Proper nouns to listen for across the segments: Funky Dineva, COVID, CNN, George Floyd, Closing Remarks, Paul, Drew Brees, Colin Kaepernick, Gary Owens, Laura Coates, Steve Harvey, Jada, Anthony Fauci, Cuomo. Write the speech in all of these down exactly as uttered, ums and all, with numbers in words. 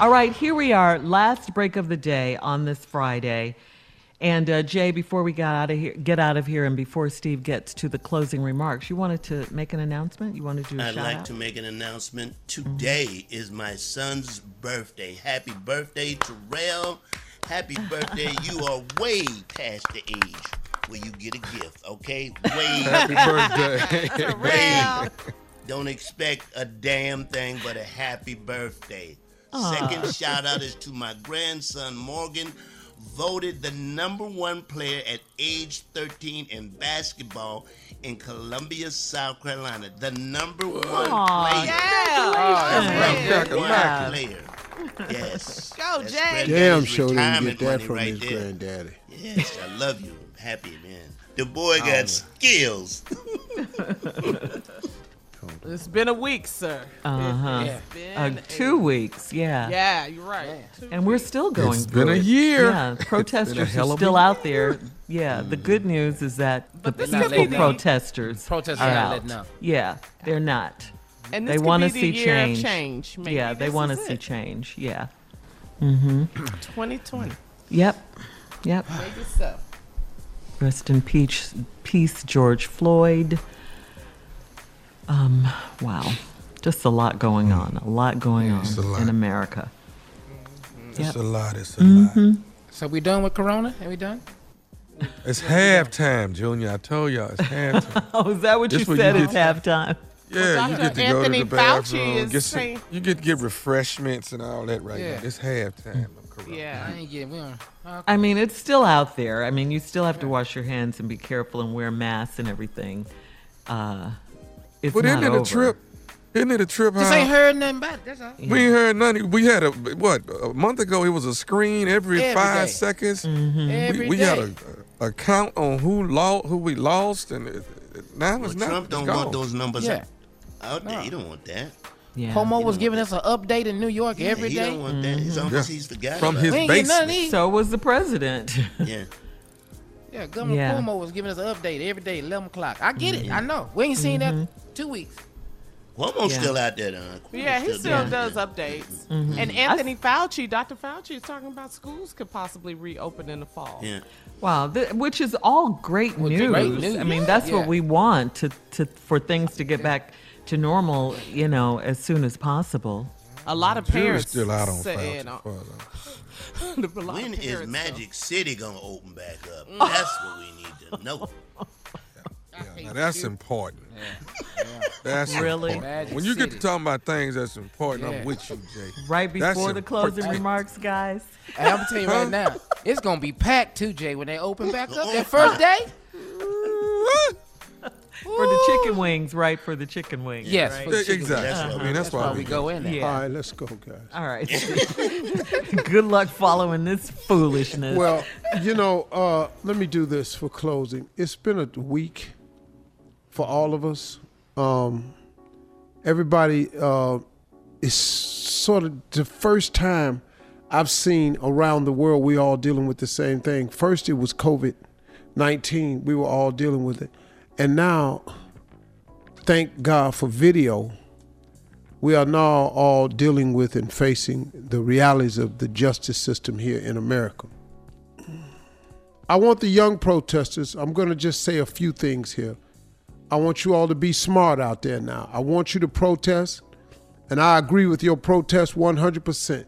All right, here we are, last break of the day on this Friday. And uh, Jay, before we got out of here, get out of here, and before Steve gets to the closing remarks, you wanted to make an announcement. You wanted to do a I'd shout like out? to make an announcement. Today mm-hmm. is my son's birthday. Happy birthday, Terrell. Happy birthday. You are way past the age where you get a gift. Okay, way. Happy birthday, Terrell. Don't expect a damn thing but a happy birthday. Aww. Second shout out is to my grandson Morgan. Voted the number one player at age thirteen in basketball in Columbia, South Carolina. The number one Aww, player. Yeah. Oh, yeah. One player. Yes. Go, Jay. Damn, sure didn't get that from right his there. granddaddy. Yes, I love you. I'm happy, man. The boy got oh. skills. It's been a week, sir. Uh-huh. It's been uh, two a- weeks, yeah. Yeah, you're right. Yeah. And we're still going it's through It's been a year. Yeah, protesters are still out there. Yeah, the good news is that but the peaceful protesters, protesters are out. Now. Yeah, they're not. And this they want to see change. change. Yeah, they want to see it. change, yeah. Mm-hmm. twenty twenty Yep, yep. Maybe so. Rest in peace, peace George Floyd. Um, wow. Just a lot going on. A lot going on lot. in America. It's yep. a lot. It's a mm-hmm. lot. So we done with Corona? Are we done? It's halftime, Junior. I told y'all it's halftime. Oh, is that what this you said? It's halftime. Yeah, well, you get to Anthony go to the bathroom. Get some, you get to get refreshments and all that right yeah. now. It's halftime. Mm-hmm. Yeah, I ain't getting. Don't, don't I mean, it's still out there. I mean, you still have to wash your hands and be careful and wear masks and everything. Uh, It's but isn't it over. a trip? Isn't it a trip? Just how, ain't heard nothing about it. That's all. Yeah. We ain't heard nothing. We had a what a month ago. It was a screen every, every five day. seconds. Mm-hmm. Every we, we day. had a, a count on who lost, who we lost, and it, it, now well, it's not. Trump don't gone. want those numbers yeah. out there. No. He don't want that. Yeah. Cuomo was giving us an update in New York yeah, every he day. He don't want that. He's almost yeah. he's forgotten from his basement. So was the president. Yeah. Yeah, Governor yeah. Cuomo was giving us an update every day, eleven o'clock I get mm-hmm. it. I know. We ain't seen mm-hmm. that two weeks. Cuomo's yeah. still out there, though. Cuomo's yeah, he still does there. updates. Mm-hmm. And Anthony I... Fauci, Doctor Fauci, is talking about schools could possibly reopen in the fall. Yeah. Wow, th- which is all great, well, news. great news. I mean, that's yeah. what we want, to, to for things to get back to normal, you know, as soon as possible. A lot of parents still out on Fauci. When is Magic stuff. City going to open back up? That's what we need to know. Yeah, yeah, now that's important. Yeah, yeah. That's really important. Magic when you City. get to talking about things that's important, yeah. I'm with you, Jay. Right before the closing remarks, guys. And I'm telling you right now, it's going to be packed too, Jay, when they open back up that first day. For the chicken wings, right? For the chicken wings. Yes, right? for the chicken exactly. Wings. Uh-huh. I mean, that's, that's why, why we go in there. Yeah. All right, let's go, guys. All right. Good luck following this foolishness. Well, you know, uh, let me do this for closing. It's been a week for all of us. Um, everybody, uh, it's sort of the first time I've seen around the world we all dealing with the same thing. First, it was COVID nineteen. We were all dealing with it. And now, thank God for video, we are now all dealing with and facing the realities of the justice system here in America. I want the young protesters, I'm going to just say a few things here. I want you all to be smart out there now. I want you to protest, and I agree with your protest one hundred percent.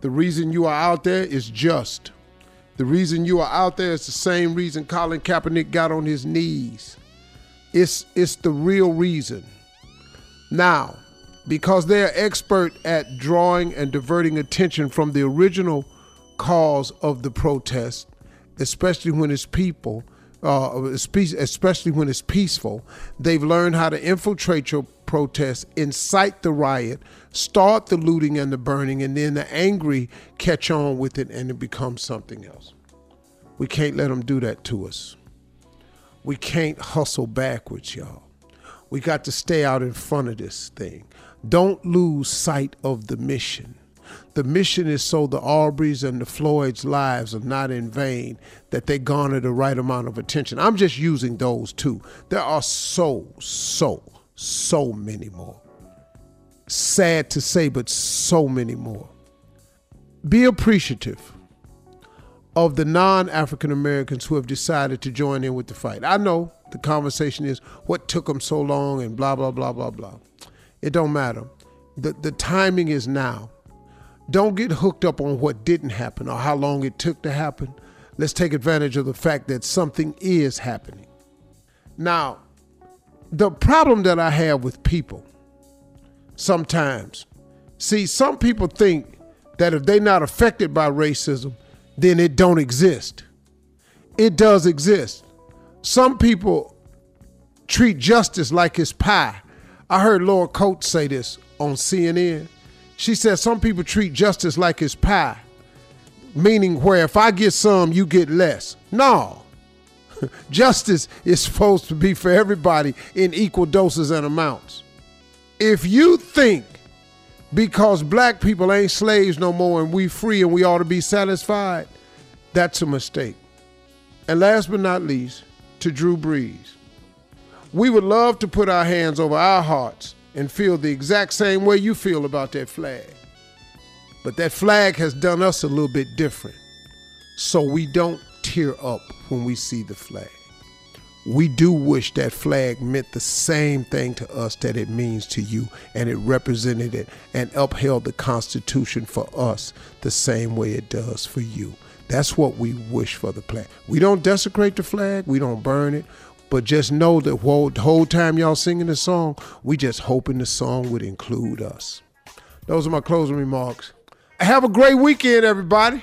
The reason you are out there is just. The reason you are out there is the same reason Colin Kaepernick got on his knees. It's it's the real reason. Now, because they're expert at drawing and diverting attention from the original cause of the protest, especially when it's people, uh, especially when it's peaceful, they've learned how to infiltrate your protest, incite the riot, start the looting and the burning, and then the angry catch on with it and it becomes something else. We can't let them do that to us. We can't hustle backwards, y'all. We got to stay out in front of this thing. Don't lose sight of the mission. The mission is so the Aubreys and the Floyds' lives are not in vain, that they garner the right amount of attention. I'm just using those two. There are so, so, so many more. Sad to say, but so many more. Be appreciative of the non-African Americans who have decided to join in with the fight. I know the conversation is what took them so long and blah, blah, blah, blah, blah. It don't matter. The, the timing is now. Don't get hooked up on what didn't happen or how long it took to happen. Let's take advantage of the fact that something is happening. Now, the problem that I have with people sometimes, see, some people think that if they're not affected by racism, then it don't exist. It does exist. Some people treat justice like it's pie. I heard Laura Coates say this on C N N. She said some people treat justice like it's pie, meaning where if I get some, you get less. No, justice is supposed to be for everybody in equal doses and amounts. If you think because black people ain't slaves no more and we free and we ought to be satisfied, that's a mistake. And last but not least, to Drew Brees. We would love to put our hands over our hearts and feel the exact same way you feel about that flag. But that flag has done us a little bit different. So we don't tear up when we see the flag. We do wish that flag meant the same thing to us that it means to you, and it represented it and upheld the Constitution for us the same way it does for you. That's what we wish for the flag. We don't desecrate the flag. We don't burn it. But just know that whole, the whole time y'all singing the song, we just hoping the song would include us. Those are my closing remarks. Have a great weekend, everybody.